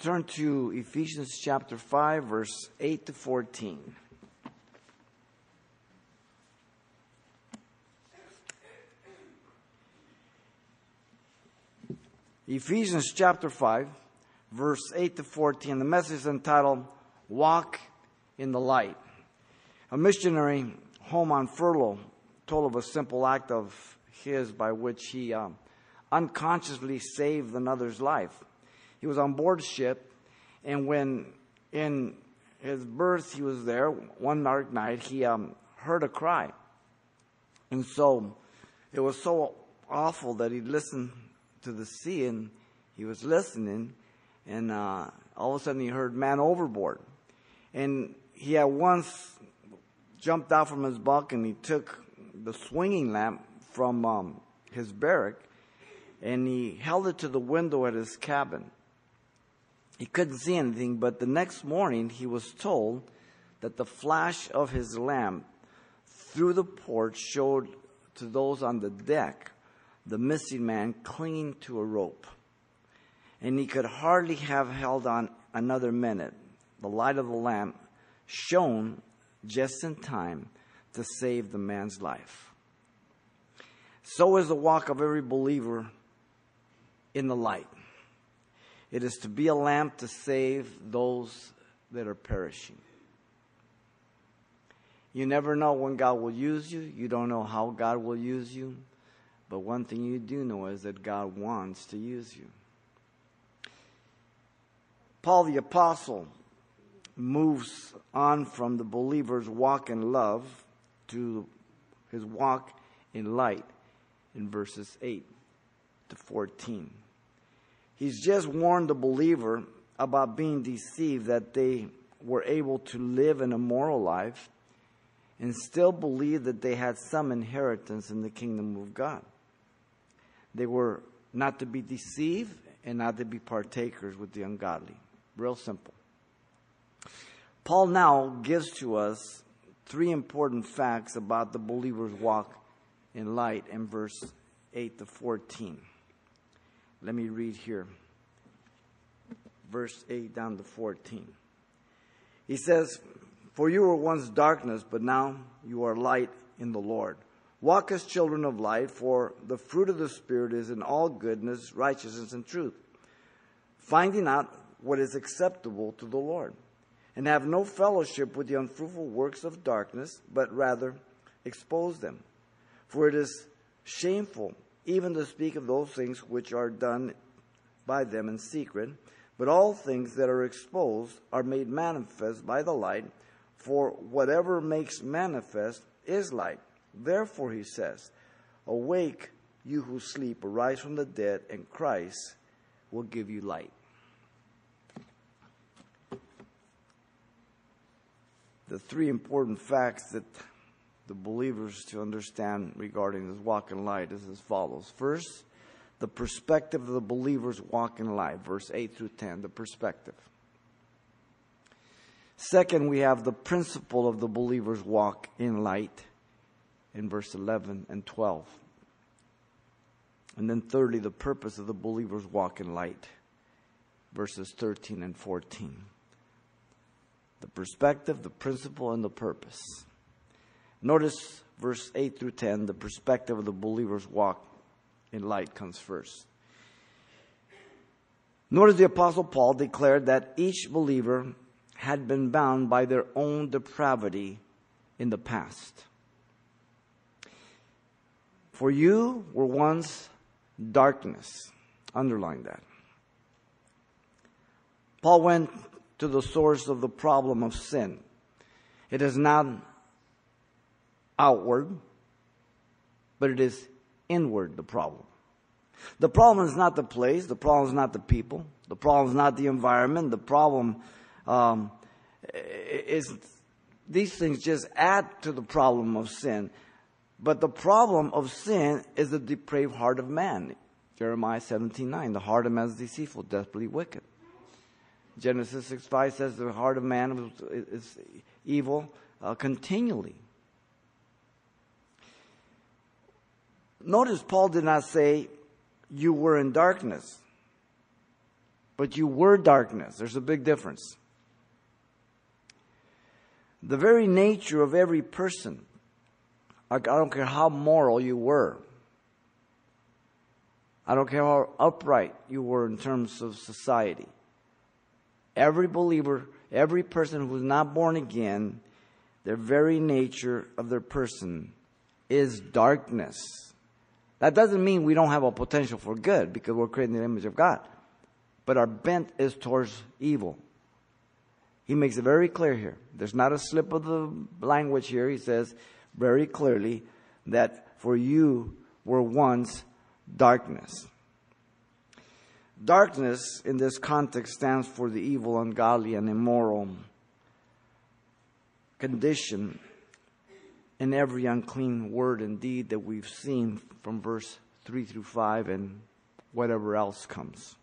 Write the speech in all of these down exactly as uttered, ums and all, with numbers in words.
Turn to Ephesians chapter five, verse eight to fourteen. Ephesians chapter five, verse eight to fourteen. The message is entitled, Walk in the Light. A missionary home on furlough told of a simple act of his by which he uh, unconsciously saved another's life. He was on board ship, and when in his berth he was there one dark night, he um, heard a cry. And so it was so awful that he listened to the sea, and he was listening, and uh, all of a sudden he heard "Man overboard." And he at once jumped out from his bunk, and he took the swinging lamp from um, his barrack, and he held it to the window at his cabin. He couldn't see anything, but the next morning he was told that the flash of his lamp through the port showed to those on the deck the missing man clinging to a rope. And he could hardly have held on another minute. The light of the lamp shone just in time to save the man's life. So is the walk of every believer in the light. It is to be a lamp to save those that are perishing. You never know when God will use you. You don't know how God will use you. But one thing you do know is that God wants to use you. Paul the Apostle moves on from the believer's walk in love to his walk in light in verses eight to fourteen. He's just warned the believer about being deceived, that they were able to live an immoral life and still believe that they had some inheritance in the kingdom of God. They were not to be deceived and not to be partakers with the ungodly. Real simple. Paul now gives to us three important facts about the believer's walk in light in verse eight to fourteen. Let me read here, verse eight down to fourteen. He says, "For you were once darkness, but now you are light in the Lord. Walk as children of light, for the fruit of the Spirit is in all goodness, righteousness, and truth, finding out what is acceptable to the Lord. And have no fellowship with the unfruitful works of darkness, but rather expose them. For it is shameful even to speak of those things which are done by them in secret. But all things that are exposed are made manifest by the light, for whatever makes manifest is light. Therefore," he says, "awake, you who sleep, arise from the dead, and Christ will give you light." The three important facts that the believers to understand regarding this walk in light is as follows. First, the perspective of the believer's walk in light, verse eight through ten, the perspective. Second, we have the principle of the believer's walk in light in verse eleven and twelve. And then thirdly, the purpose of the believer's walk in light, verses thirteen and fourteen. The perspective, the principle, and the purpose. Notice verse eight through ten, the perspective of the believer's walk in light comes first. Notice the Apostle Paul declared that each believer had been bound by their own depravity in the past. "For you were once darkness." Underline that. Paul went to the source of the problem of sin. It is not outward, but it is inward, the problem. The problem is not the place. The problem is not the people. The problem is not the environment. The problem um, is these things just add to the problem of sin. But the problem of sin is the depraved heart of man. Jeremiah seventeen nine, the heart of man is deceitful, desperately wicked. Genesis six five says the heart of man is evil uh, continually. Notice Paul did not say you were in darkness. but you were darkness. There's a big difference. The very nature of every person, I don't care how moral you were, I don't care how upright you were in terms of society, every believer, every person who's not born again, their very nature of their person is darkness. That doesn't mean we don't have a potential for good, because we're created in the image of God. But our bent is towards evil. He makes it very clear here. There's not a slip of the language here. He says very clearly that for you were once darkness. Darkness in this context stands for the evil, ungodly, and immoral condition in every unclean word and deed that we've seen from verse three through five and whatever else comes.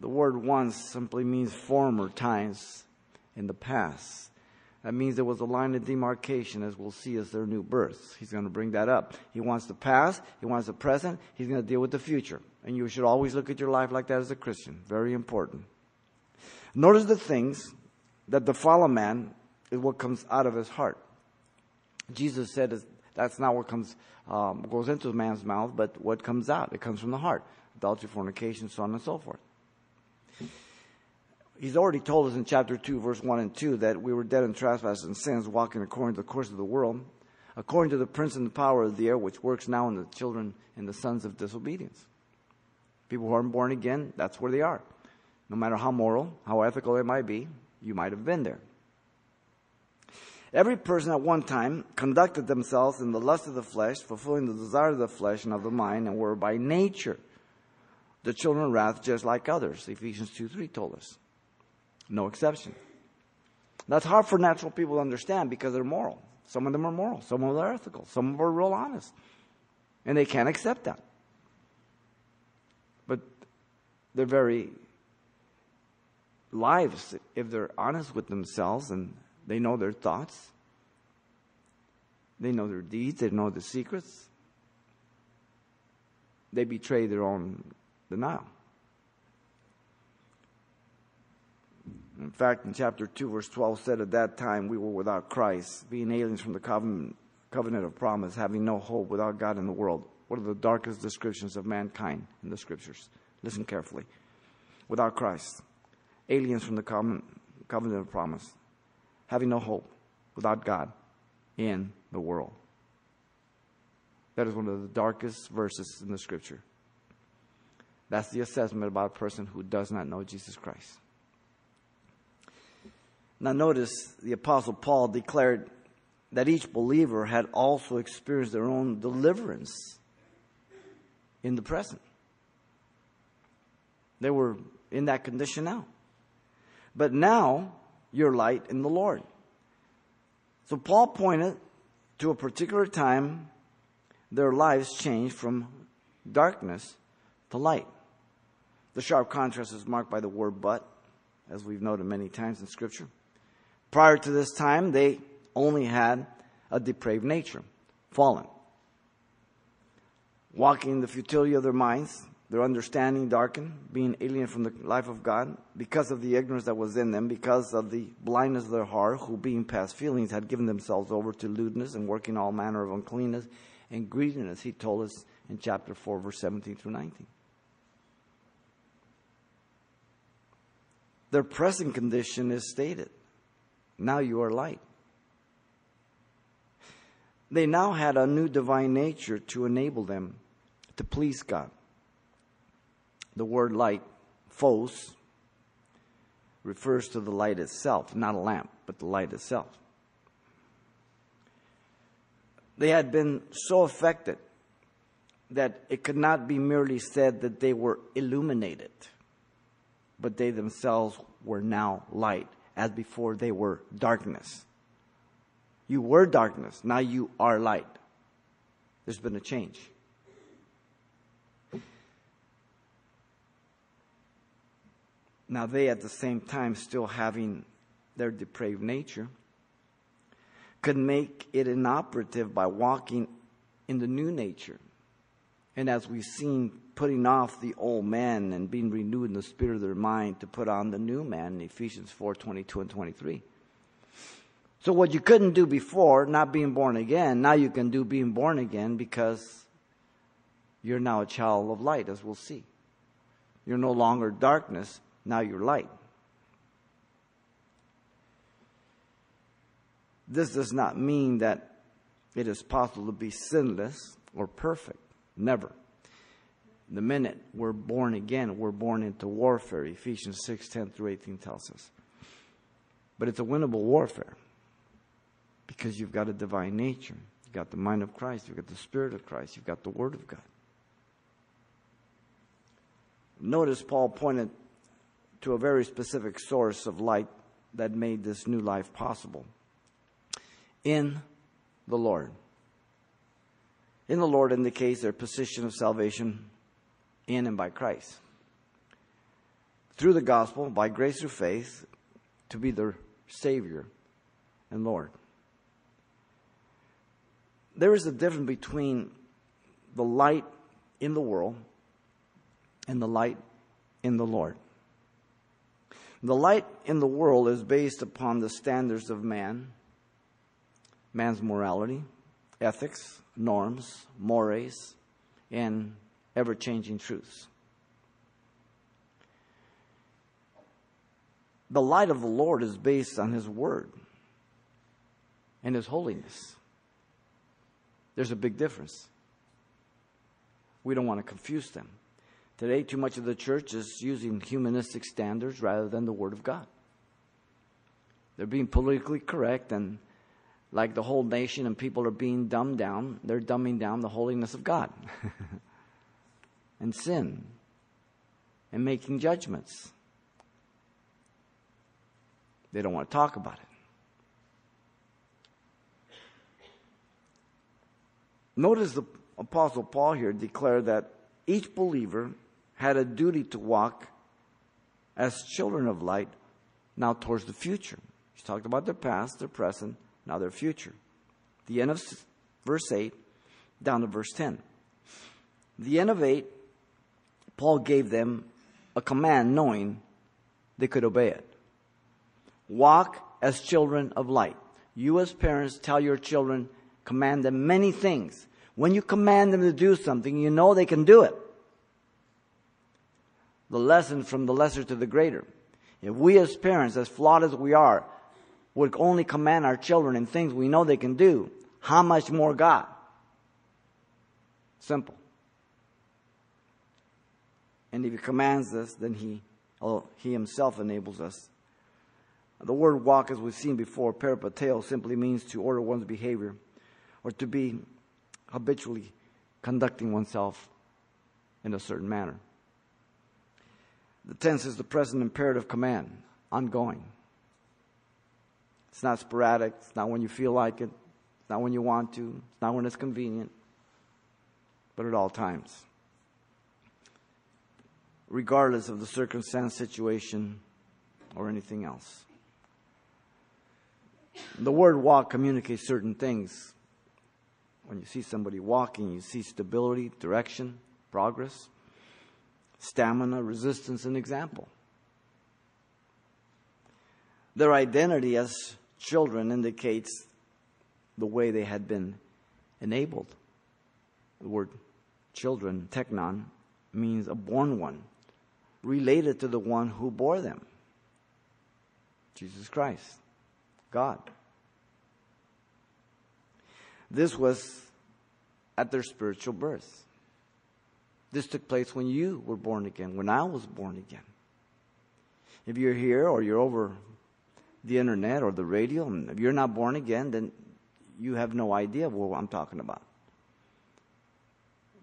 The word once simply means former times, in the past. That means there was a line of demarcation, as we'll see, as their new birth. He's going to bring that up. He wants the past. He wants the present. He's going to deal with the future. And you should always look at your life like that as a Christian. Very important. Notice the things that befall a man is what comes out of his heart. Jesus said that's not what comes um, goes into a man's mouth, but what comes out. It comes from the heart. Adultery, fornication, so on and so forth. He's already told us in chapter two, verse one and two, that we were dead in trespasses and sins, walking according to the course of the world, according to the prince and the power of the air, which works now in the children and the sons of disobedience. People who aren't born again, that's where they are. No matter how moral, how ethical they might be, you might have been there. Every person at one time conducted themselves in the lust of the flesh, fulfilling the desire of the flesh and of the mind, and were by nature the children of wrath, just like others. Ephesians two three told us. No exception. That's hard for natural people to understand because they're moral. Some of them are moral. Some of them are ethical. Some of them are real honest. And they can't accept that. But their very lives, if they're honest with themselves and they know their thoughts, they know their deeds, they know the secrets, they betray their own denial. In fact, in chapter two, verse twelve said, at that time we were without Christ, being aliens from the covenant, covenant of promise, having no hope, without God in the world. One of the darkest descriptions of mankind in the scriptures. Listen carefully. Without Christ, aliens from the covenant, covenant of promise, having no hope, without God in the world. That is one of the darkest verses in the scripture. That's the assessment about a person who does not know Jesus Christ. Now notice the Apostle Paul declared that each believer had also experienced their own deliverance in the present. They were in that condition now. But now you're light in the Lord. So Paul pointed to a particular time their lives changed from darkness to light. The sharp contrast is marked by the word but, as we've noted many times in Scripture. Prior to this time, they only had a depraved nature, fallen, walking in the futility of their minds, their understanding darkened, being alien from the life of God because of the ignorance that was in them, because of the blindness of their heart, who being past feelings had given themselves over to lewdness and working all manner of uncleanness and greediness, he told us in chapter four, verse seventeen through nineteen. Their present condition is stated. Now you are light. They now had a new divine nature to enable them to please God. The word light, phos, refers to the light itself, not a lamp, but the light itself. They had been so affected that it could not be merely said that they were illuminated, but they themselves were now light, as before they were darkness. You were darkness, now you are light. There's been a change. Now they, at the same time, still having their depraved nature, could make it inoperative by walking in the new nature, And as we've seen, putting off the old man and being renewed in the spirit of their mind to put on the new man in Ephesians four twenty-two and twenty-three. So what you couldn't do before, not being born again, now you can do being born again because you're now a child of light, as we'll see. You're no longer darkness, now you're light. This does not mean that it is possible to be sinless or perfect. Never. The minute we're born again, we're born into warfare. Ephesians six ten through eighteen tells us. But it's a winnable warfare because you've got a divine nature. You've got the mind of Christ. You've got the Spirit of Christ. You've got the Word of God. Notice Paul pointed to a very specific source of light that made this new life possible. In the Lord. In the Lord indicates their position of salvation in and by Christ. Through the gospel, by grace through faith, to be their Savior and Lord. There is a difference between the light in the world and the light in the Lord. The light in the world is based upon the standards of man, man's morality, ethics, norms, mores, and ever-changing truths. The light of the Lord is based on His Word and His holiness. There's a big difference. We don't want to confuse them. Today, too much of the church is using humanistic standards rather than the Word of God. They're being politically correct, and like the whole nation and people are being dumbed down, they're dumbing down the holiness of God and sin and making judgments. They don't want to talk about it. Notice the Apostle Paul here declared that each believer had a duty to walk as children of light now towards the future. He's talked about their past, their present, now their future. The end of verse eight down to verse ten. The end of eight, Paul gave them a command knowing they could obey it. Walk as children of light. You as parents tell your children, command them many things. When you command them to do something, you know they can do it. The lesson from the lesser to the greater. If we as parents, as flawed as we are, would only command our children in things we know they can do, how much more God? Simple. And if He commands us, then He, oh, He Himself enables us. The word walk, as we've seen before, peripateo, simply means to order one's behavior or to be habitually conducting oneself in a certain manner. The tense is the present imperative command, ongoing. It's not sporadic. It's not when you feel like it. It's not when you want to. It's not when it's convenient. But at all times. Regardless of the circumstance, situation, or anything else. The word walk communicates certain things. When you see somebody walking, you see stability, direction, progress, stamina, resistance, and example. Their identity as children indicates the way they had been enabled. The word children, teknon, means a born one, related to the one who bore them. Jesus Christ, God. This was at their spiritual birth. This took place when you were born again, when I was born again. If you're here or you're over the internet or the radio, and if you're not born again, then you have no idea what I'm talking about.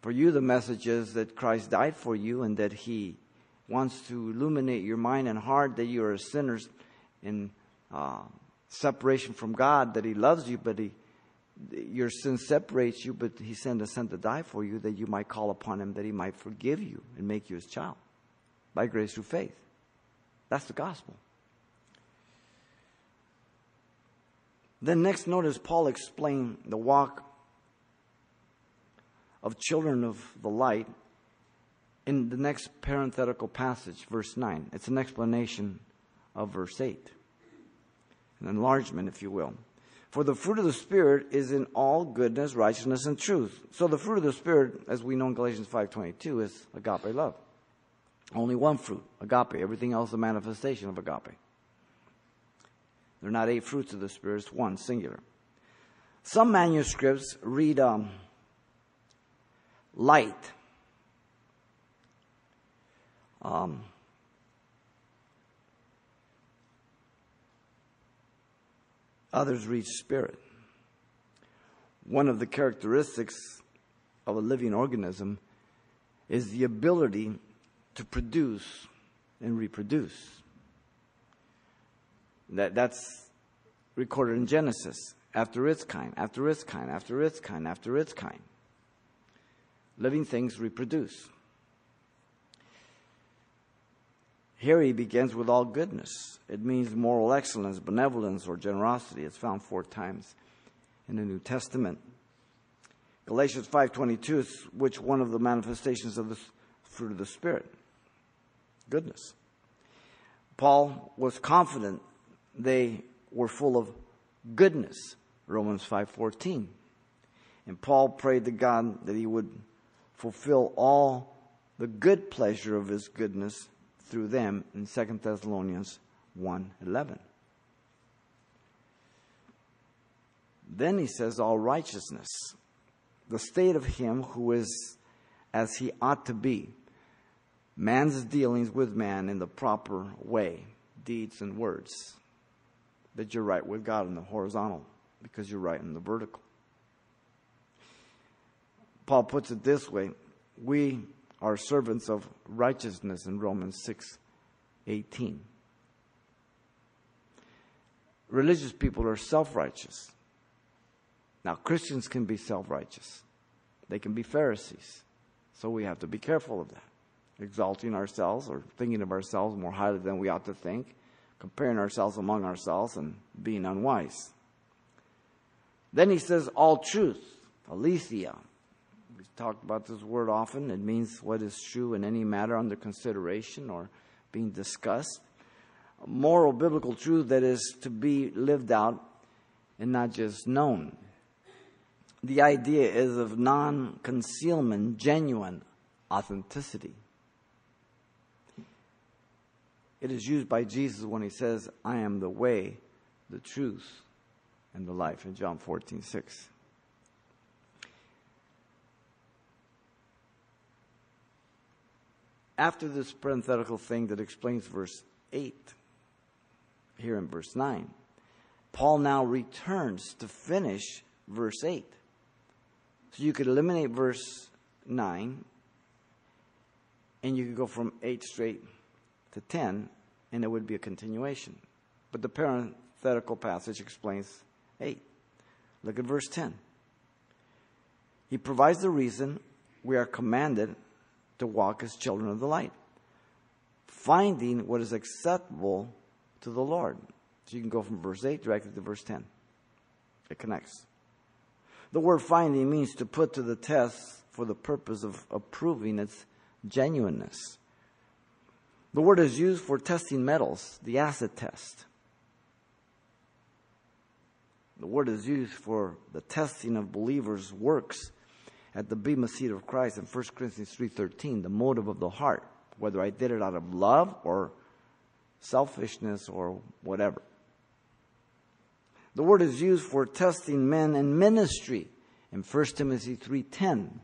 For you, the message is that Christ died for you and that He wants to illuminate your mind and heart, that you are sinners in uh, separation from God, that He loves you, but he, your sin separates you, but He sent a Son to die for you that you might call upon Him, that He might forgive you and make you His child by grace through faith. That's the gospel. Then next, notice Paul explained the walk of children of the light in the next parenthetical passage, verse nine. It's an explanation of verse eight. An enlargement, if you will. For the fruit of the Spirit is in all goodness, righteousness, and truth. So the fruit of the Spirit, as we know in Galatians five twenty-two, is agape love. Only one fruit, agape. Everything else a manifestation of agape. They're not eight fruits of the Spirit. It's one, singular. Some manuscripts read um, light. Um, others read spirit. One of the characteristics of a living organism is the ability to produce and reproduce. That, that's recorded in Genesis. After its kind, after its kind, after its kind, after its kind. Living things reproduce. Here he begins with all goodness. It means moral excellence, benevolence, or generosity. It's found four times in the New Testament. Galatians five twenty-two is which one of the manifestations of the fruit of the Spirit? Goodness. Paul was confident they were full of goodness. Romans five fourteen. And Paul prayed to God that he would fulfill all the good pleasure of his goodness through them in Second Thessalonians one eleven. Then he says all righteousness, the state of him who is as he ought to be, man's dealings with man in the proper way, deeds and words, that you're right with God in the horizontal because you're right in the vertical. Paul puts it this way. We are servants of righteousness in Romans six eighteen. Religious people are self-righteous. Now, Christians can be self-righteous. They can be Pharisees. So we have to be careful of that. Exalting ourselves or thinking of ourselves more highly than we ought to think. Comparing ourselves among ourselves and being unwise. Then he says, all truth, aletheia. We've talked about this word often. It means what is true in any matter under consideration or being discussed. Moral biblical truth that is to be lived out and not just known. The idea is of non-concealment, genuine authenticity. It is used by Jesus when he says, I am the way, the truth, and the life in John fourteen six. After this parenthetical thing that explains verse eight, here in verse nine, Paul now returns to finish verse eight. So you could eliminate verse nine, and you could go from eight straight to ten, and it would be a continuation. But the parenthetical passage explains eight. Look at verse ten. He provides the reason we are commanded to walk as children of the light, finding what is acceptable to the Lord. So you can go from verse eight directly to verse ten. It connects. The word finding means to put to the test for the purpose of approving its genuineness. The word is used for testing metals, the acid test. The word is used for the testing of believers' works at the Bema seat of Christ in First Corinthians three thirteen, the motive of the heart, whether I did it out of love or selfishness or whatever. The word is used for testing men in ministry in First Timothy three ten.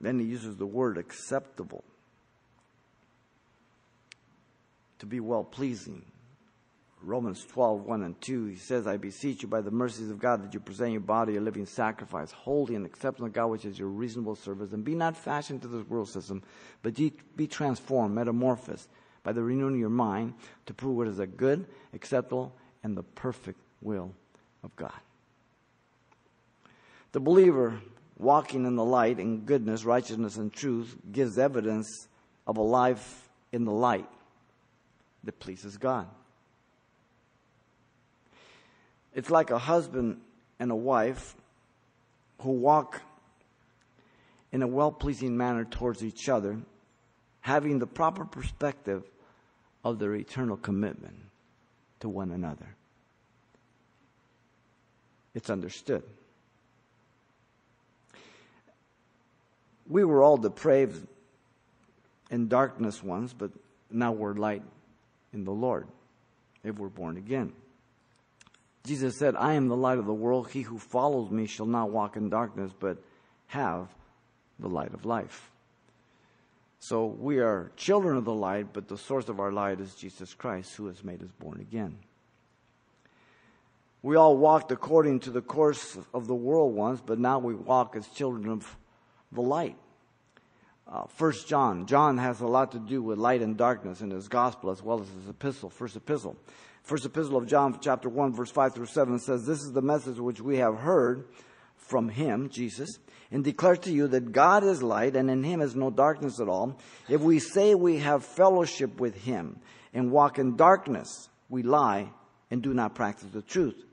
Then he uses the word acceptable, to be well-pleasing. Romans twelve, one and two, he says, I beseech you by the mercies of God that you present your body a living sacrifice, holy and acceptable to God, which is your reasonable service, and be not fashioned to this world system, but be transformed, metamorphosed, by the renewing of your mind, to prove what is a good, acceptable, and the perfect will of God. The believer walking in the light, in goodness, righteousness, and truth, gives evidence of a life in the light that pleases God. It's like a husband and a wife who walk in a well-pleasing manner towards each other, having the proper perspective of their eternal commitment to one another. It's understood. We were all depraved in darkness once, but now we're light in the Lord if we're born again. Jesus said, "I am the light of the world. He who follows me shall not walk in darkness, but have the light of life." So we are children of the light, but the source of our light is Jesus Christ, who has made us born again. We all walked according to the course of the world once, but now we walk as children of the light. Uh, First John. John has a lot to do with light and darkness in his gospel as well as his epistle, First Epistle. First Epistle of John, chapter one, verse five through seven says, "This is the message which we have heard from him," Jesus, "and declare to you that God is light and in him is no darkness at all. If we say we have fellowship with him and walk in darkness, we lie and do not practice the truth.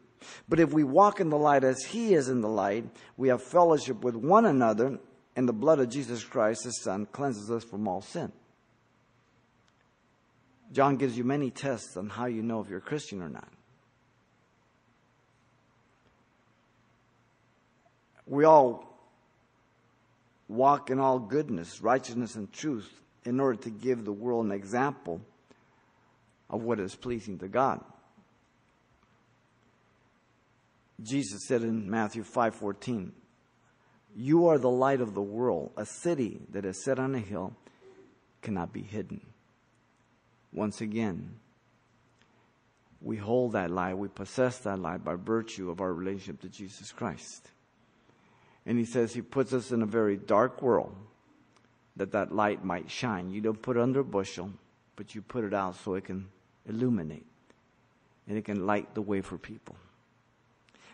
But if we walk in the light as he is in the light, we have fellowship with one another, and the blood of Jesus Christ, his son, cleanses us from all sin." John gives you many tests on how you know if you're a Christian or not. We all walk in all goodness, righteousness, and truth in order to give the world an example of what is pleasing to God. Jesus said in Matthew five fourteen, "You are the light of the world. A city that is set on a hill cannot be hidden." Once again, we hold that light, we possess that light by virtue of our relationship to Jesus Christ. And he says he puts us in a very dark world that that light might shine. You don't put it under a bushel, but you put it out so it can illuminate and it can light the way for people.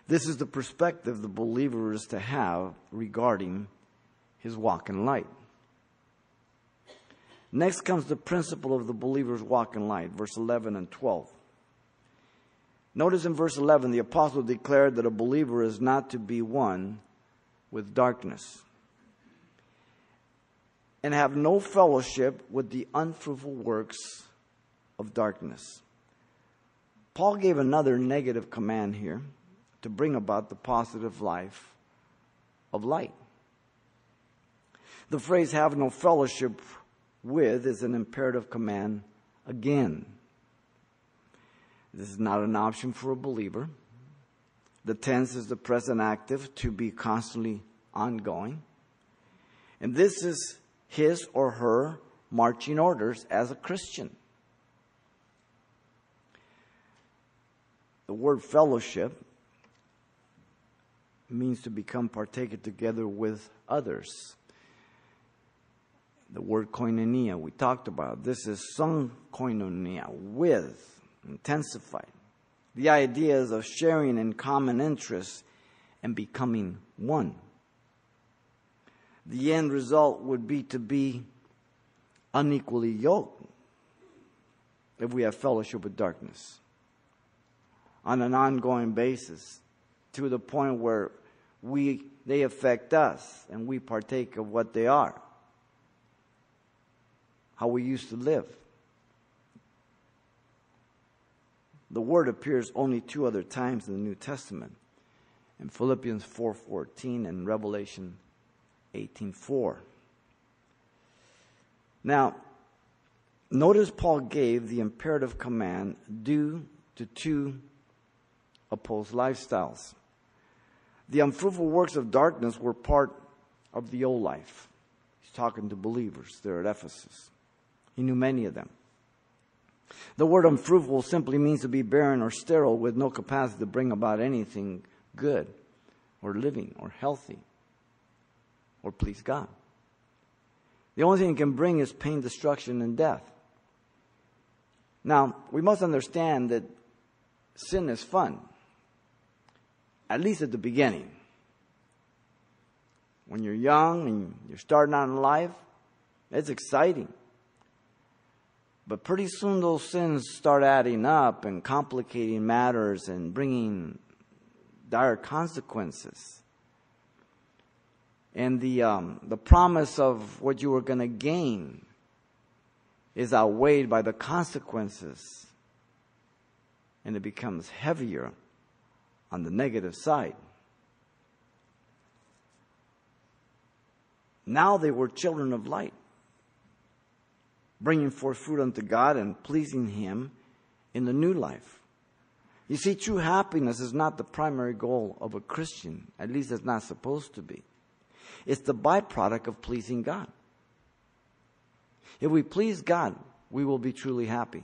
This is the perspective the believer is to have regarding his walk in light. Next comes the principle of the believer's walk in light, verse eleven and twelve. Notice in verse eleven, the apostle declared that a believer is not to be one with darkness and have no fellowship with the unfruitful works of darkness. Paul gave another negative command here to bring about the positive life of light. The phrase "have no fellowship with" is an imperative command again. This is not an option for a believer. The tense is the present active, to be constantly ongoing. And this is his or her marching orders as a Christian. The word "fellowship" means to become partaker together with others. The word koinonia we talked about. This is sung koinonia, with, intensified. The idea is of sharing in common interests and becoming one. The end result would be to be unequally yoked if we have fellowship with darkness on an ongoing basis, to the point where we they affect us and we partake of what they are, how we used to live. The word appears only two other times in the New Testament, in Philippians four fourteen and Revelation eighteen four. Now, notice Paul gave the imperative command due to two opposed lifestyles. The unfruitful works of darkness were part of the old life. He's talking to believers there at Ephesus. He knew many of them. The word "unfruitful" simply means to be barren or sterile, with no capacity to bring about anything good or living or healthy or please God. The only thing it can bring is pain, destruction, and death. Now, we must understand that sin is fun, at least at the beginning. When you're young and you're starting out in life, it's exciting. But pretty soon those sins start adding up and complicating matters and bringing dire consequences. And the um, the promise of what you were going to gain is outweighed by the consequences, and it becomes heavier on the negative side. Now they were children of light, bringing forth fruit unto God and pleasing Him in the new life. You see, true happiness is not the primary goal of a Christian. At least it's not supposed to be. It's the byproduct of pleasing God. If we please God, we will be truly happy.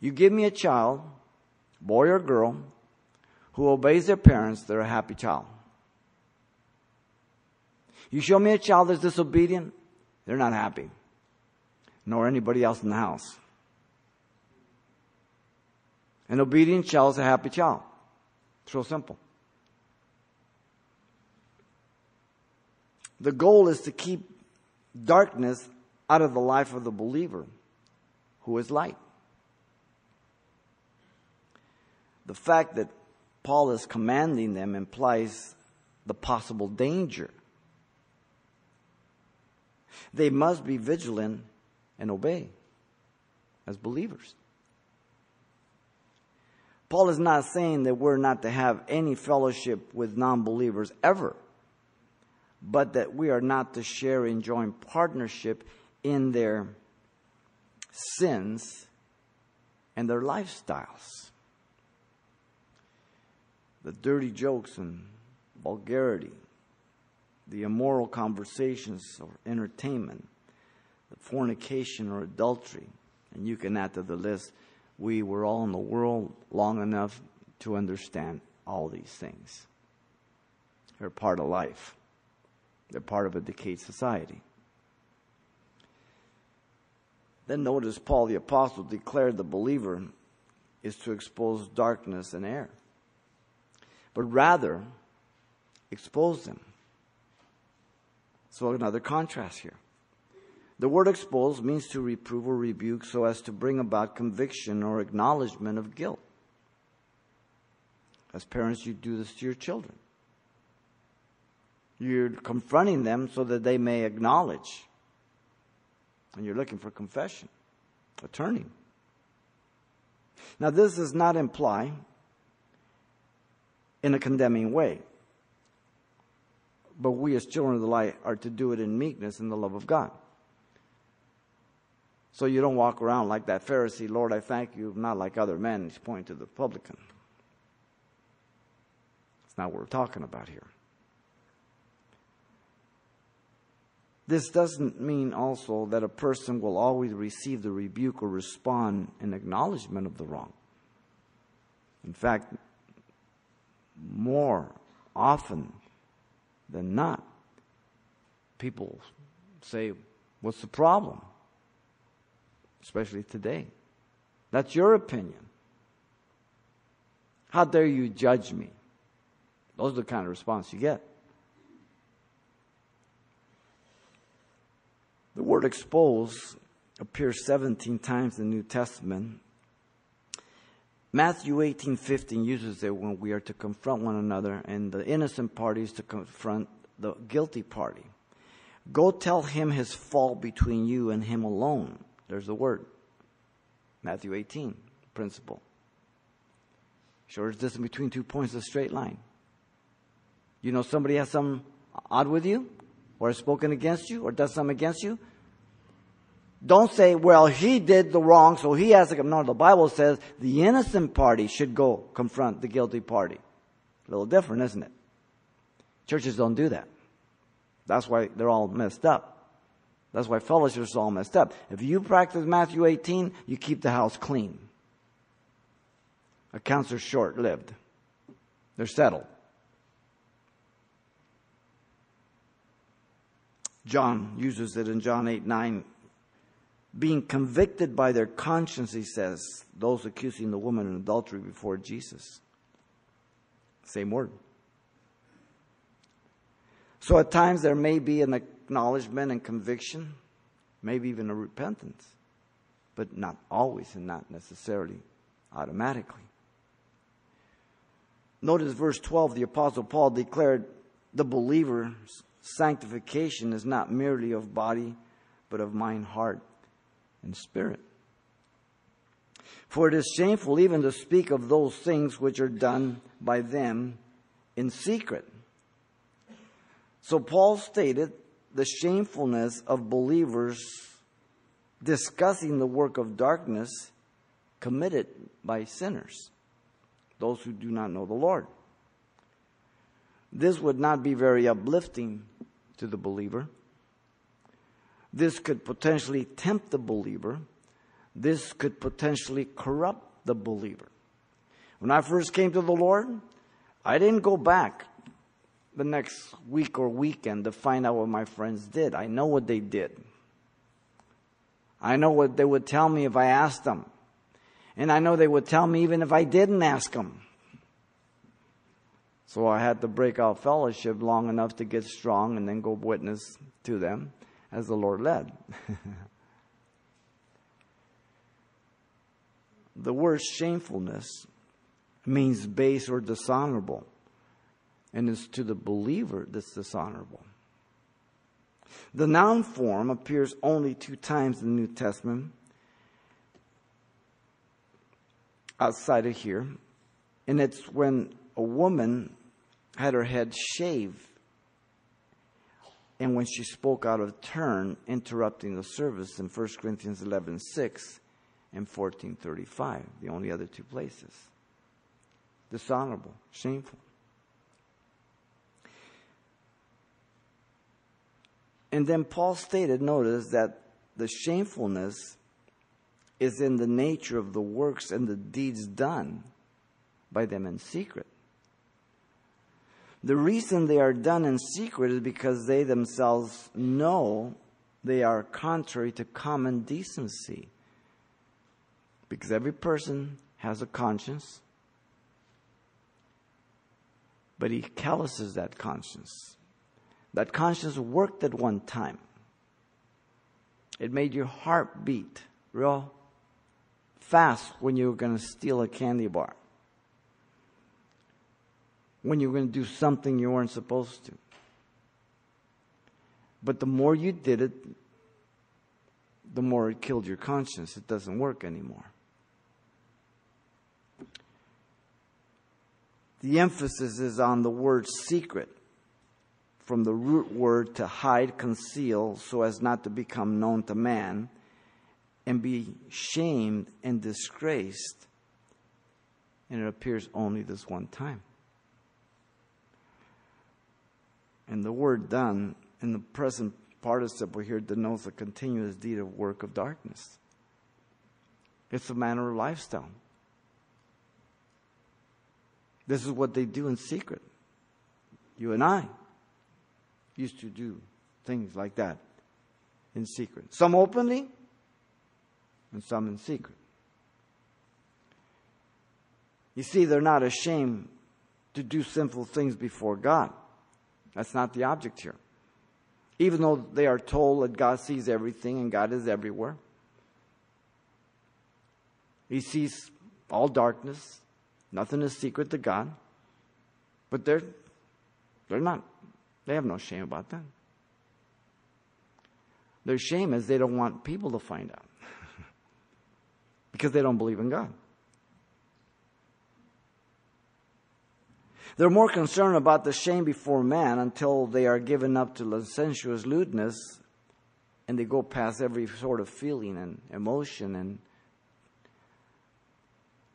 You give me a child, boy or girl, who obeys their parents, they're a happy child. You show me a child that's disobedient, they're not happy, nor anybody else in the house. An obedient child is a happy child. It's real simple. The goal is to keep darkness out of the life of the believer who is light. The fact that Paul is commanding them implies the possible danger. They must be vigilant and obey as believers. Paul is not saying that we're not to have any fellowship with non-believers ever, but that we are not to share in joint partnership in their sins and their lifestyles. The dirty jokes and vulgarity, the immoral conversations or entertainment, the fornication or adultery, and you can add to the list. We were all in the world long enough to understand all these things. They're part of life. They're part of a decayed society. Then notice Paul the Apostle declared the believer is to expose darkness and error, but rather expose them. So another contrast here. The word expose means to reprove or rebuke so as to bring about conviction or acknowledgement of guilt. As parents, you do this to your children. You're confronting them so that they may acknowledge. And you're looking for confession, a turning. Now, this does not imply in a condemning way, but we as children of the light are to do it in meekness and the love of God. So you don't walk around like that Pharisee, Lord, I thank you, not like other men. He's pointing to the publican. It's not what we're talking about here. This doesn't mean also that a person will always receive the rebuke or respond in acknowledgement of the wrong. In fact, more often than not, people say, what's the problem? Especially today. That's your opinion. How dare you judge me? Those are the kind of response you get. The word expose appears seventeen times in the New Testament. Matthew eighteen fifteen uses it when we are to confront one another, and the innocent party is to confront the guilty party. Go tell him his fault between you and him alone. There's the word. Matthew eighteen, principle. Shortest distance between two points is a straight line. You know somebody has something odd with you, or has spoken against you, or does something against you. Don't say, well, he did the wrong, so he has to come. No, the Bible says the innocent party should go confront the guilty party. A little different, isn't it? Churches don't do that. That's why they're all messed up. That's why fellowships are all messed up. If you practice Matthew eighteen, you keep the house clean. Accounts are short-lived. They're settled. John uses it in John eight nine. Being convicted by their conscience, he says, those accusing the woman in adultery before Jesus. Same word. So at times there may be an acknowledgement and conviction, maybe even a repentance, but not always and not necessarily automatically. Notice verse twelve, the Apostle Paul declared the believer's sanctification is not merely of body, but of mind, heart, and spirit. For it is shameful even to speak of those things which are done by them in secret. So Paul stated the shamefulness of believers discussing the work of darkness committed by sinners, those who do not know the Lord. This would not be very uplifting to the believer. This could potentially tempt the believer. This could potentially corrupt the believer. When I first came to the Lord, I didn't go back the next week or weekend to find out what my friends did. I know what they did. I know what they would tell me if I asked them. And I know they would tell me even if I didn't ask them. So I had to break out fellowship long enough to get strong and then go witness to them as the Lord led. The word shamefulness means base or dishonorable. And it's to the believer that's dishonorable. The noun form appears only two times in the New Testament outside of here. And it's when a woman had her head shaved, and when she spoke out of turn, interrupting the service in First Corinthians eleven six and fourteen thirty-five, the only other two places. Dishonorable, shameful. And then Paul stated, notice, that the shamefulness is in the nature of the works and the deeds done by them in secret. The reason they are done in secret is because they themselves know they are contrary to common decency. Because every person has a conscience, but he calluses that conscience. That conscience worked at one time. It made your heart beat real fast when you were going to steal a candy bar. When you were going to do something you weren't supposed to. But the more you did it, the more it killed your conscience. It doesn't work anymore. The emphasis is on the word secret. From the root word to hide, conceal, so as not to become known to man, and be shamed and disgraced. And it appears only this one time. And the word done in the present participle here denotes a continuous deed of work of darkness. It's a manner of lifestyle. This is what they do in secret. You and I used to do things like that in secret. Some openly and some in secret. You see, they're not ashamed to do sinful things before God. That's not the object here. Even though they are told that God sees everything and God is everywhere. He sees all darkness. Nothing is secret to God. But they're, they're not. They have no shame about that. Their shame is they don't want people to find out. Because they don't believe in God. They're more concerned about the shame before man until they are given up to licentious lewdness and they go past every sort of feeling and emotion and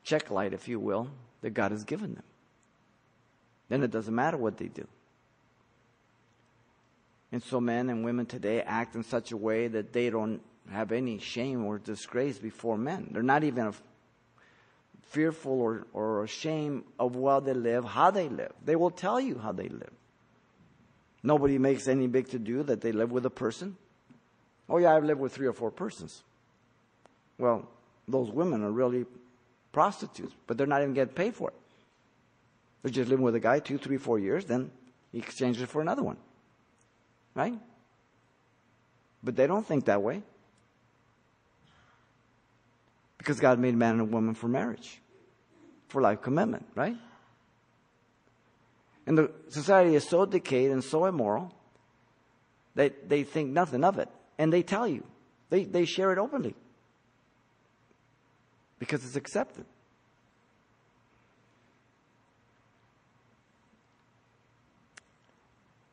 check light, if you will, that God has given them. Then it doesn't matter what they do. And so men and women today act in such a way that they don't have any shame or disgrace before men. They're not even fearful or, or ashamed of how they live, how they live. They will tell you how they live. Nobody makes any big to-do that they live with a person. Oh yeah, I've lived with three or four persons. Well, those women are really prostitutes, but they're not even getting paid for it. They're just living with a guy two, three, four years, then he exchanges it for another one. Right? But they don't think that way. Because God made man and woman for marriage. For life commitment, right? And the society is so decayed and so immoral that they think nothing of it. And they tell you. They, they share it openly. Because it's accepted.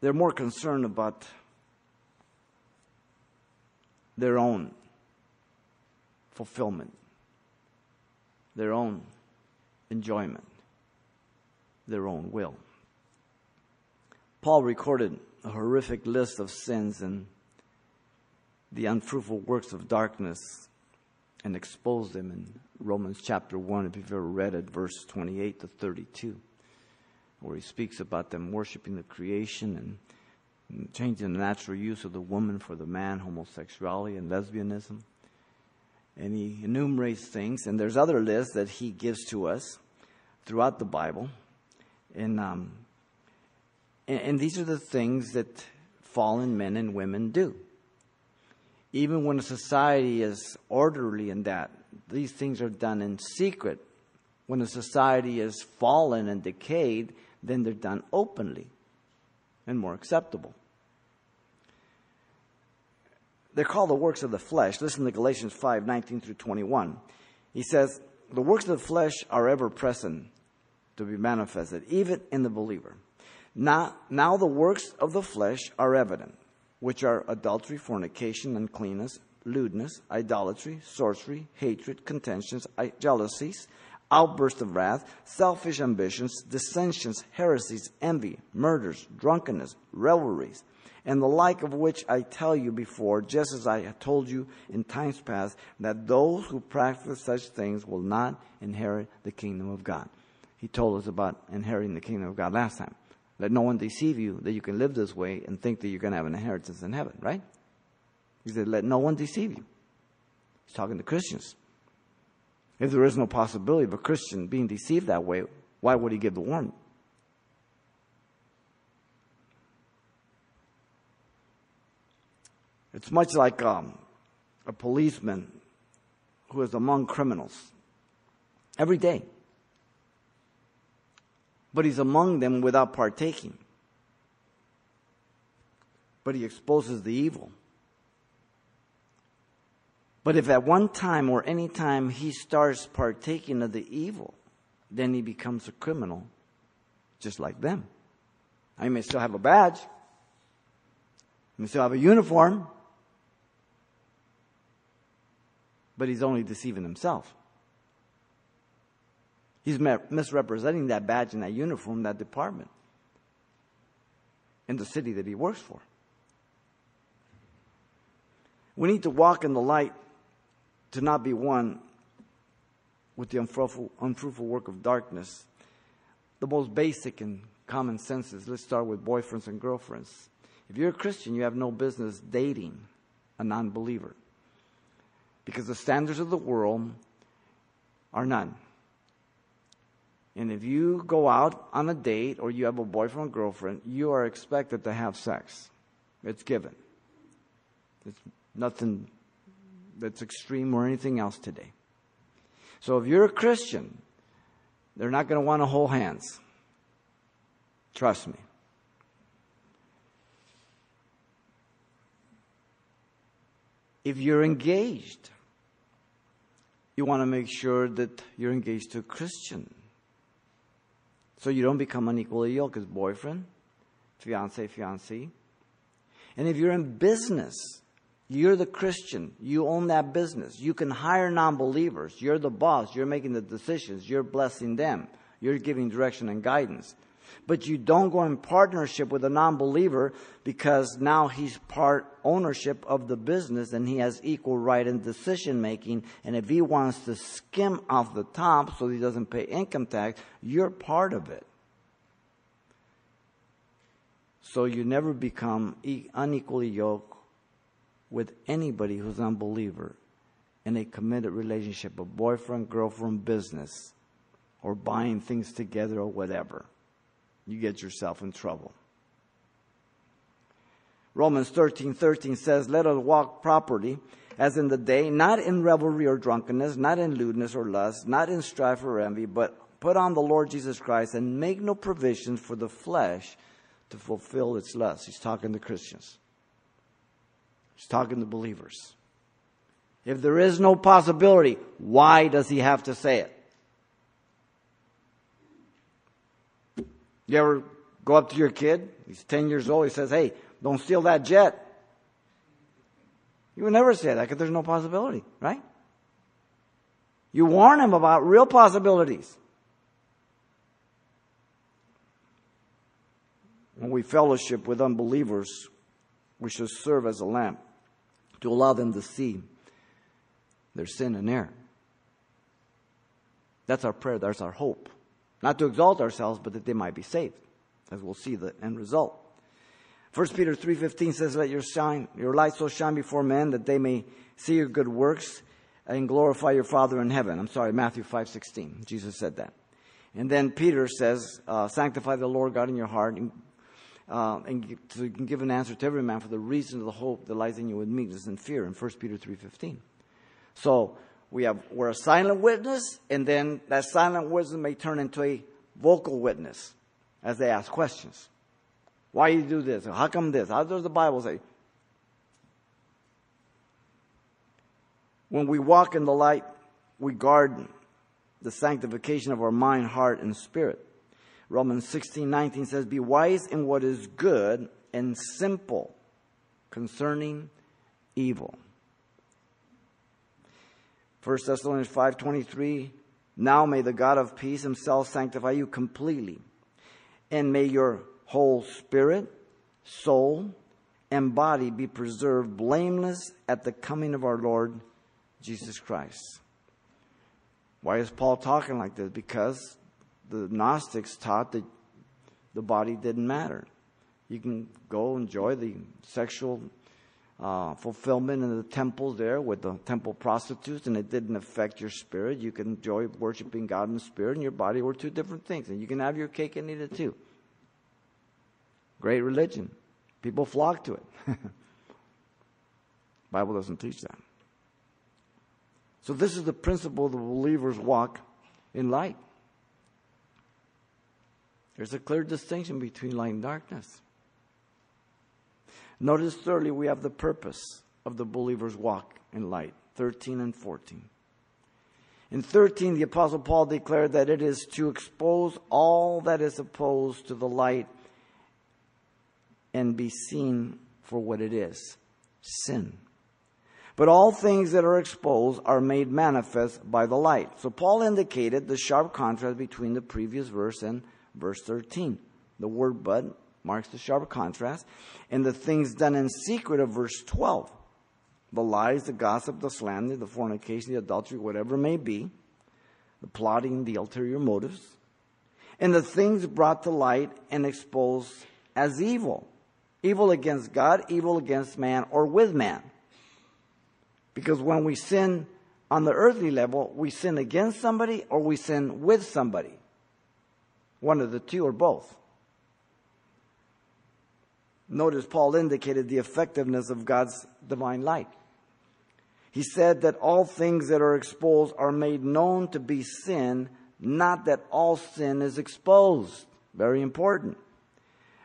They're more concerned about their own fulfillment, their own enjoyment, their own will. Paul recorded a horrific list of sins and the unfruitful works of darkness and exposed them in Romans chapter one, if you've ever read it, verse twenty-eight to thirty-two, where he speaks about them worshiping the creation and changing the natural use of the woman for the man, homosexuality and lesbianism. And he enumerates things, and there's other lists that he gives to us throughout the Bible. And, um, and, and these are the things that fallen men and women do. Even when a society is orderly in that, these things are done in secret. When a society is fallen and decayed, then they're done openly and more acceptable. They're called the works of the flesh. Listen to Galatians five nineteen through twenty-one. He says, the works of the flesh are ever present to be manifested, even in the believer. Now, now the works of the flesh are evident, which are adultery, fornication, uncleanness, lewdness, idolatry, sorcery, hatred, contentions, jealousies, outbursts of wrath, selfish ambitions, dissensions, heresies, envy, murders, drunkenness, revelries, and the like, of which I tell you before, just as I have told you in times past, that those who practice such things will not inherit the kingdom of God. He told us about inheriting the kingdom of God last time. Let no one deceive you that you can live this way and think that you're going to have an inheritance in heaven, right? He said, let no one deceive you. He's talking to Christians. If there is no possibility of a Christian being deceived that way, why would he give the warning? It's much like um, a policeman who is among criminals every day. But he's among them without partaking. But he exposes the evil. But if at one time or any time he starts partaking of the evil, then he becomes a criminal just like them. Now, he may still have a badge. He may still have a uniform. But he's only deceiving himself. He's misrepresenting that badge and that uniform, that department, in the city that he works for. We need to walk in the light to not be one with the unfruitful, unfruitful work of darkness. The most basic and common sense is, let's start with boyfriends and girlfriends. If you're a Christian, you have no business dating a non-believer, because the standards of the world are none. And if you go out on a date or you have a boyfriend or girlfriend, you are expected to have sex. It's given. It's nothing that's extreme or anything else today. So if you're a Christian, they're not going to want to hold hands. Trust me. If you're engaged, you want to make sure that you're engaged to a Christian, so you don't become unequally yoked as boyfriend, fiancé, fiancée. And if you're in business, you're the Christian. You own that business. You can hire non-believers. You're the boss. You're making the decisions. You're blessing them. You're giving direction and guidance. But you don't go in partnership with a non-believer, because now he's part ownership of the business and he has equal right in decision making. And if he wants to skim off the top so he doesn't pay income tax, you're part of it. So you never become unequally yoked with anybody who's an unbeliever in a committed relationship of boyfriend, girlfriend, business, or buying things together or whatever. You get yourself in trouble. Romans thirteen thirteen says, let us walk properly as in the day, not in revelry or drunkenness, not in lewdness or lust, not in strife or envy, but put on the Lord Jesus Christ and make no provision for the flesh to fulfill its lusts. He's talking to Christians. He's talking to believers. If there is no possibility, why does he have to say it? You ever go up to your kid? He's ten years old. He says, hey, don't steal that jet. You would never say that because there's no possibility, right? You warn him about real possibilities. When we fellowship with unbelievers, we should serve as a lamp to allow them to see their sin and error. That's our prayer. That's our hope. Not to exalt ourselves, but that they might be saved, as we'll see the end result. First Peter three fifteen says, let your shine, your light so shine before men that they may see your good works and glorify your Father in heaven. I'm sorry, Matthew five sixteen. Jesus said that. And then Peter says, uh, sanctify the Lord God in your heart, and, uh, and so you can give an answer to every man for the reason of the hope that lies in you with meekness and fear in First Peter three fifteen. So we have, we're a silent witness, and then that silent witness may turn into a vocal witness as they ask questions. Why do you do this? How come this? How does the Bible say? When we walk in the light, we guard the sanctification of our mind, heart, and spirit. Romans sixteen nineteen says, be wise in what is good and simple concerning evil. First Thessalonians five twenty-three, now may the God of peace himself sanctify you completely, and may your whole spirit, soul, and body be preserved blameless at the coming of our Lord Jesus Christ. Why is Paul talking like this? Because the Gnostics taught that the body didn't matter. You can go enjoy the sexual uh, fulfillment in the temples there with the temple prostitutes, and it didn't affect your spirit. You can enjoy worshiping God in the spirit, and your body were two different things. And you can have your cake and eat it too. Great religion. People flock to it. Bible doesn't teach that. So this is the principle of the believer's walk in light. There's a clear distinction between light and darkness. Notice thirdly, we have the purpose of the believer's walk in light, thirteen and fourteen. In thirteen, the Apostle Paul declared that it is to expose all that is opposed to the light and be seen for what it is, sin. But all things that are exposed are made manifest by the light. So Paul indicated the sharp contrast between the previous verse and verse thirteen. The word but marks the sharp contrast. And the things done in secret of verse twelve. The lies, the gossip, the slander, the fornication, the adultery, whatever it may be. The plotting, the ulterior motives. And the things brought to light and exposed as evil. Evil against God, evil against man, or with man. Because when we sin on the earthly level, we sin against somebody or we sin with somebody. One of the two or both. Notice Paul indicated the effectiveness of God's divine light. He said that all things that are exposed are made known to be sin, not that all sin is exposed. Very important.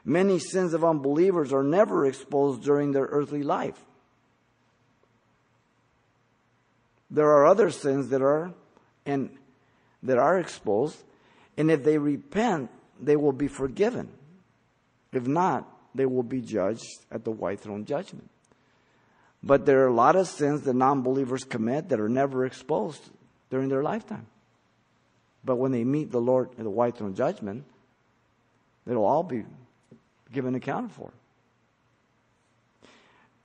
Many sins of unbelievers are never exposed during their earthly life. There are other sins that are and that are exposed, and if they repent, they will be forgiven. If not, they will be judged at the white throne judgment. But there are a lot of sins that non-believers commit that are never exposed during their lifetime. But when they meet the Lord at the white throne judgment, they'll all be given account for.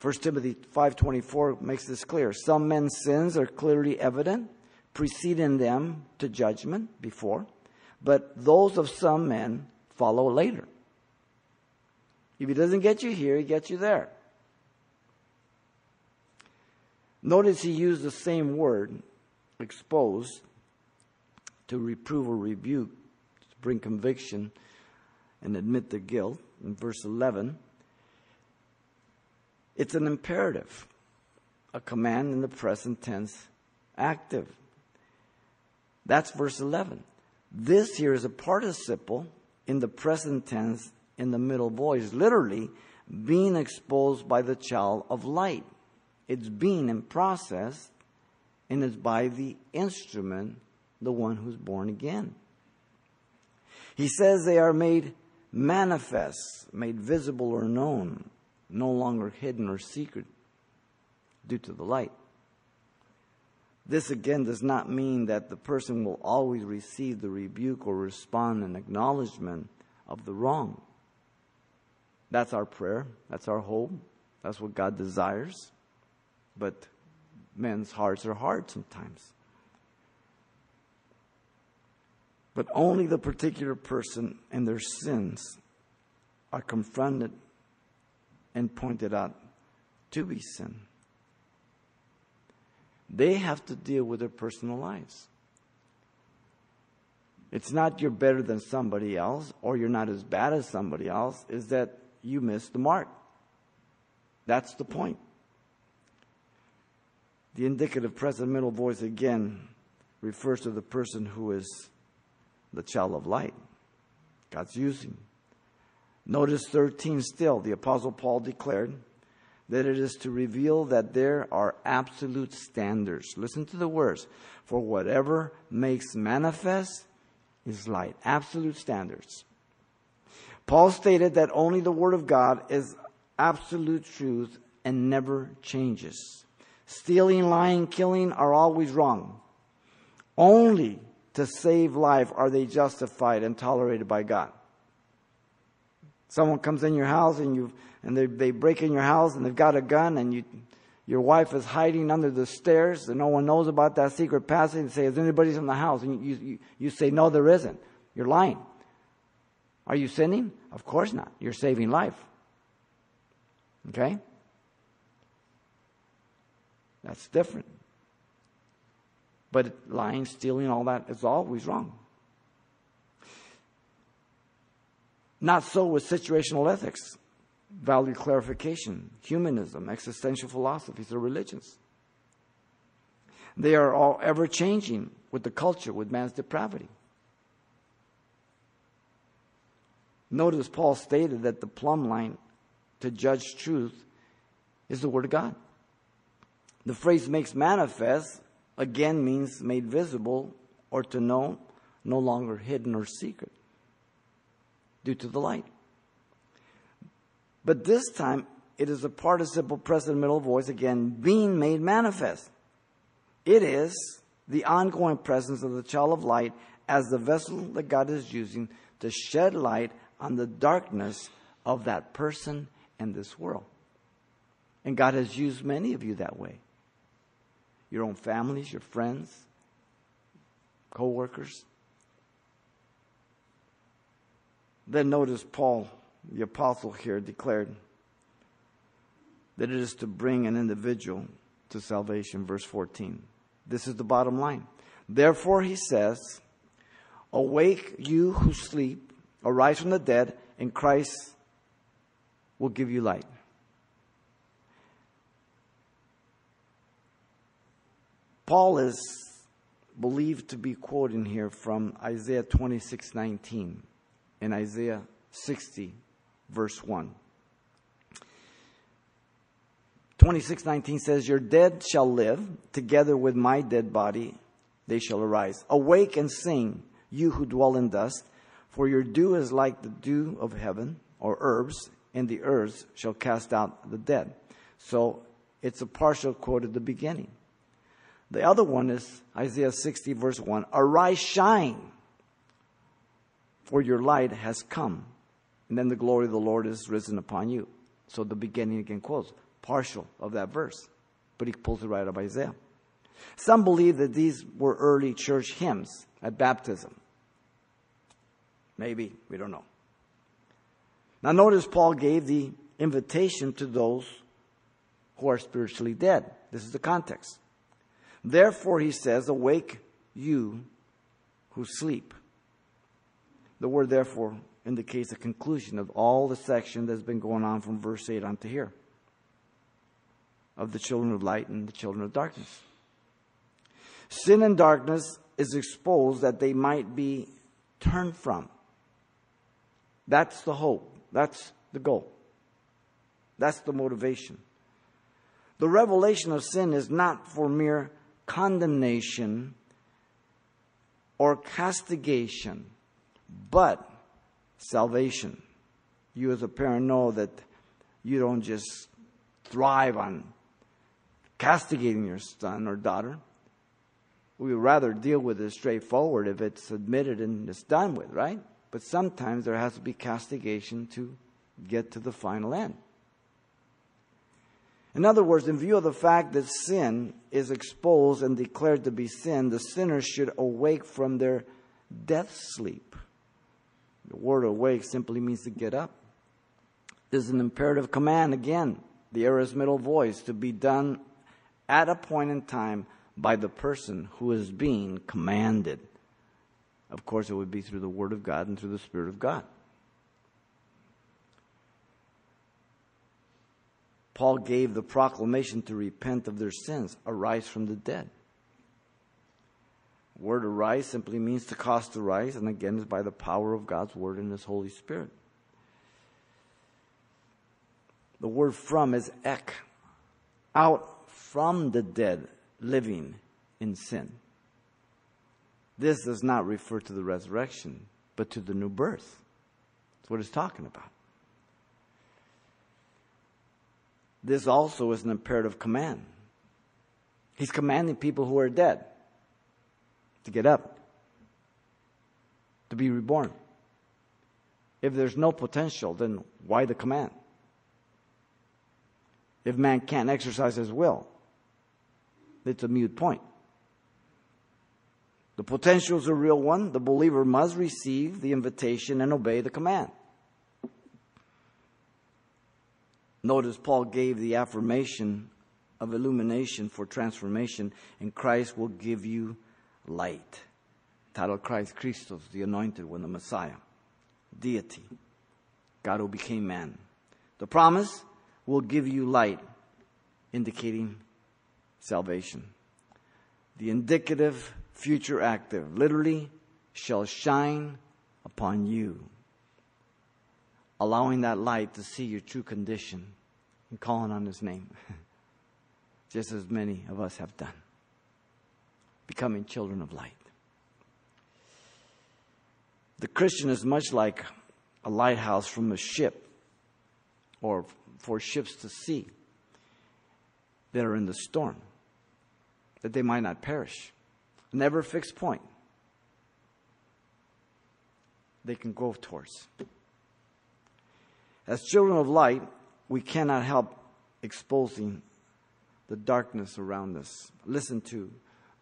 First Timothy five twenty-four makes this clear. Some men's sins are clearly evident, preceding them to judgment before, but those of some men follow later. If he doesn't get you here, he gets you there. Notice he used the same word, exposed, to reprove or rebuke, to bring conviction and admit the guilt in verse eleven. It's an imperative, a command in the present tense active. That's verse eleven. This here is a participle in the present tense in the middle voice, literally being exposed by the child of light. It's being and processed, and it's by the instrument, the one who's born again. He says they are made manifest, made visible or known, no longer hidden or secret due to the light. This again does not mean that the person will always receive the rebuke or respond in acknowledgement of the wrong. That's our prayer. That's our hope. That's what God desires. But men's hearts are hard sometimes. But only the particular person and their sins are confronted and pointed out to be sin. They have to deal with their personal lives. It's not you're better than somebody else or you're not as bad as somebody else. It's that you missed the mark. That's the point. The indicative present middle voice again refers to the person who is the child of light. God's using. Notice thirteen still. The Apostle Paul declared that it is to reveal that there are absolute standards. Listen to the words. For whatever makes manifest is light. Absolute standards. Paul stated that only the Word of God is absolute truth and never changes. Stealing, lying, killing are always wrong. Only to save life are they justified and tolerated by God. Someone comes in your house and you and they they break in your house and they've got a gun and you your wife is hiding under the stairs and no one knows about that secret passage and say, is anybody in the house? And you, you, you say, no, there isn't. You're lying. Are you sinning? Of course not. You're saving life. Okay? That's different. But lying, stealing, all that is always wrong. Not so with situational ethics, value clarification, humanism, existential philosophies, or religions. They are all ever-changing with the culture, with man's depravity. Notice Paul stated that the plumb line to judge truth is the Word of God. The phrase makes manifest again means made visible or to know, no longer hidden or secret due to the light. But this time it is a participle present middle voice again being made manifest. It is the ongoing presence of the child of light as the vessel that God is using to shed light on the darkness of that person and this world. And God has used many of you that way. Your own families, your friends, co-workers. Then notice Paul, the apostle here, declared that it is to bring an individual to salvation, verse fourteen. This is the bottom line. Therefore, he says, awake you who sleep, arise from the dead, and Christ will give you light. Paul is believed to be quoting here from Isaiah twenty-six nineteen and Isaiah sixty, verse one. twenty-six nineteen says, your dead shall live, together with my dead body they shall arise. Awake and sing, you who dwell in dust, for your dew is like the dew of heaven, or herbs, and the earth shall cast out the dead. So it's a partial quote at the beginning. The other one is Isaiah sixty, verse one. Arise, shine, for your light has come. And then the glory of the Lord is risen upon you. So the beginning again quotes, partial of that verse. But he pulls it right out of Isaiah. Some believe that these were early church hymns at baptism. Maybe, we don't know. Now notice Paul gave the invitation to those who are spiritually dead. This is the context. Therefore, he says, awake you who sleep. The word therefore indicates the conclusion of all the section that's been going on from verse eight on to here. Of the children of light and the children of darkness. Sin and darkness is exposed that they might be turn from. That's the hope. That's the goal. That's the motivation. The revelation of sin is not for mere condemnation or castigation, but salvation. You as a parent know that you don't just thrive on castigating your son or daughter. We would rather deal with it straightforward if it's admitted and it's done with, right? But sometimes there has to be castigation to get to the final end. In other words, in view of the fact that sin is exposed and declared to be sin, the sinner should awake from their death sleep. The word awake simply means to get up. This is an imperative command, again, the aorist middle voice, to be done at a point in time by the person who is being commanded. Of course, it would be through the Word of God and through the Spirit of God. Paul gave the proclamation to repent of their sins, arise from the dead. Word arise simply means to cause to rise, and again is by the power of God's Word and His Holy Spirit. The word from is ek, out from the dead, living in sin. This does not refer to the resurrection, but to the new birth. That's what it's talking about. This also is an imperative command. He's commanding people who are dead to get up, to be reborn. If there's no potential, then why the command? If man can't exercise his will, it's a mute point. The potential is a real one. The believer must receive the invitation and obey the command. Notice Paul gave the affirmation of illumination for transformation, and Christ will give you light. Title Christ Christos, the Anointed One, the Messiah, deity, God who became man. The promise will give you light, indicating salvation. The indicative future active, literally, shall shine upon you, allowing that light to see your true condition and calling on His name, just as many of us have done, becoming children of light. The Christian is much like a lighthouse from a ship, or for ships to see that are in the storm, that they might not perish. Never a fixed point they can go towards. As children of light, we cannot help exposing the darkness around us. Listen to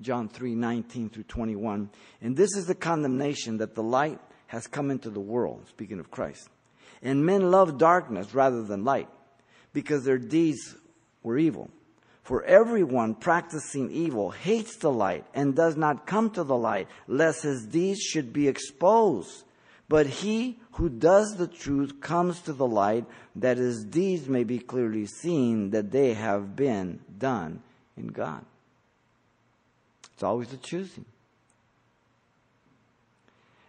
John three nineteen through twenty-one. And this is the condemnation, that the light has come into the world, speaking of Christ. And men love darkness rather than light, because their deeds were evil. For everyone practicing evil hates the light and does not come to the light, lest his deeds should be exposed. But he who does the truth comes to the light, that his deeds may be clearly seen, that they have been done in God. It's always a choosing.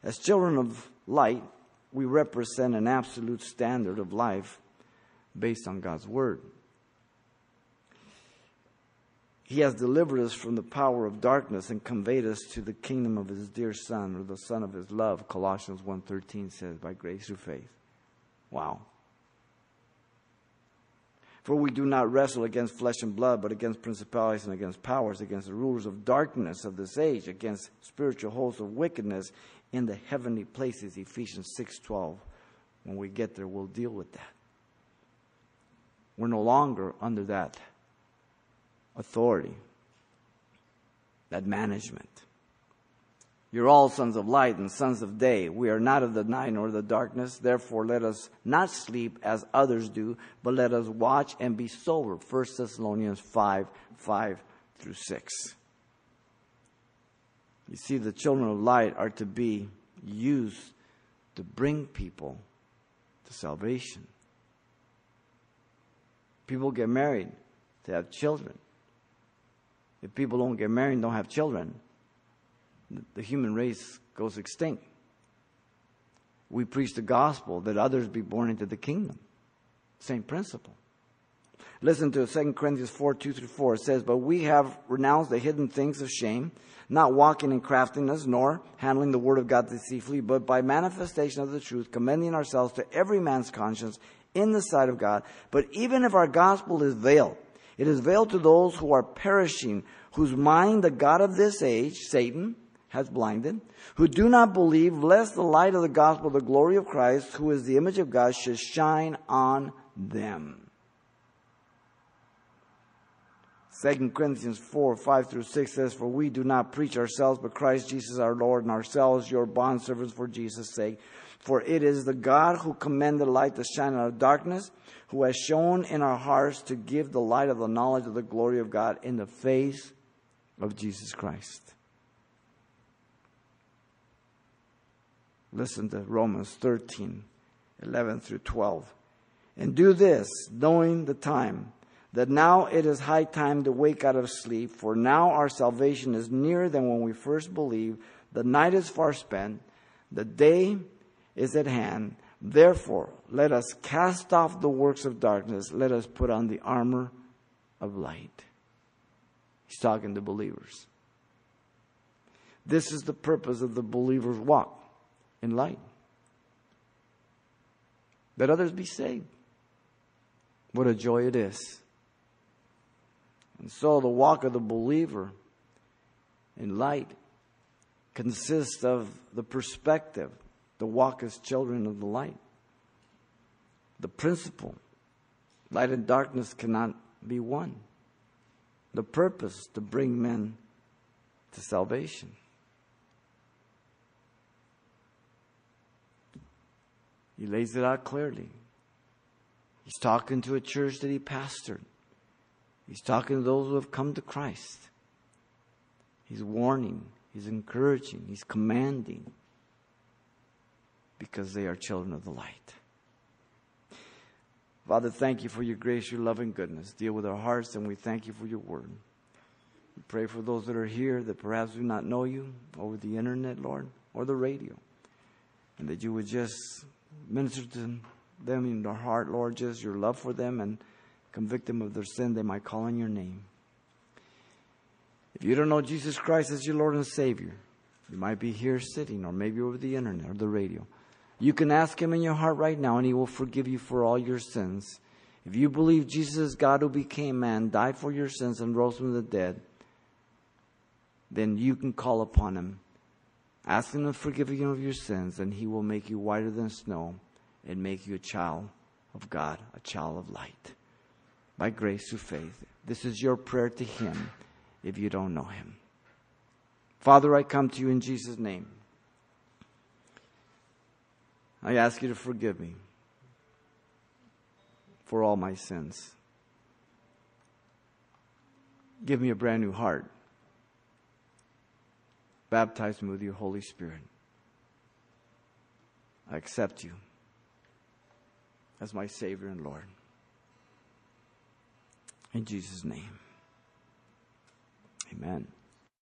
As children of light, we represent an absolute standard of life based on God's Word. He has delivered us from the power of darkness and conveyed us to the kingdom of His dear Son, or the Son of His love. Colossians one thirteen says, by grace through faith. Wow. For we do not wrestle against flesh and blood, but against principalities and against powers, against the rulers of darkness of this age, against spiritual hosts of wickedness in the heavenly places. Ephesians six twelve. When we get there, we'll deal with that. We're no longer under that authority, that management. You're all sons of light and sons of day. We are not of the night nor the darkness. Therefore, let us not sleep as others do, but let us watch and be sober. First Thessalonians five, five through six. You see, the children of light are to be used to bring people to salvation. People get married to have children. If people don't get married and don't have children, the human race goes extinct. we preach the gospel that others be born into the kingdom. Same principle. Listen to Second Corinthians four, two through four. It says, "But we have renounced the hidden things of shame, not walking in craftiness, nor handling the word of God deceitfully, but by manifestation of the truth, commending ourselves to every man's conscience in the sight of God. But even if our gospel is veiled, it is veiled to those who are perishing, whose mind the God of this age, Satan, has blinded, who do not believe, lest the light of the gospel, the glory of Christ, who is the image of God, should shine on them." Second Corinthians four, five through six says, "For we do not preach ourselves, but Christ Jesus our Lord, and ourselves your bondservants for Jesus' sake. For it is the God who commanded light to shine out of darkness, who has shown in our hearts to give the light of the knowledge of the glory of God in the face of Jesus Christ." Listen to Romans thirteen, eleven through twelve. "And do this, knowing the time, that now it is high time to wake out of sleep, for now our salvation is nearer than when we first believed. The night is far spent, the day is at hand. Therefore, let us cast off the works of darkness. Let us put on the armor of light." He's talking to believers. This is the purpose of the believer's walk in light. That others be saved. What a joy it is. And so the walk of the believer in light consists of the perspective to walk as children of the light. The principle, light and darkness cannot be one. The purpose to bring men to salvation. He lays it out clearly. He's talking to a church that he pastored. He's talking to those who have come to Christ. He's warning, he's encouraging, he's commanding, because they are children of the light. Father, thank you for your grace, your love, and goodness. Deal with our hearts, and we thank you for your word. We pray for those that are here that perhaps do not know you over the internet, Lord, or the radio, and that you would just minister to them in their heart, Lord, just your love for them, and convict them of their sin. They might call on your name. If you don't know Jesus Christ as your Lord and Savior, you might be here sitting, or maybe over the internet or the radio. You can ask him in your heart right now, and he will forgive you for all your sins. If you believe Jesus is God who became man, died for your sins, and rose from the dead, then you can call upon him. Ask him to forgive you of your sins, and he will make you whiter than snow and make you a child of God, a child of light. By grace through faith, this is your prayer to him if you don't know him. Father, I come to you in Jesus' name. I ask you to forgive me for all my sins. Give me a brand new heart. Baptize me with your Holy Spirit. I accept you as my Savior and Lord. In Jesus' name, amen.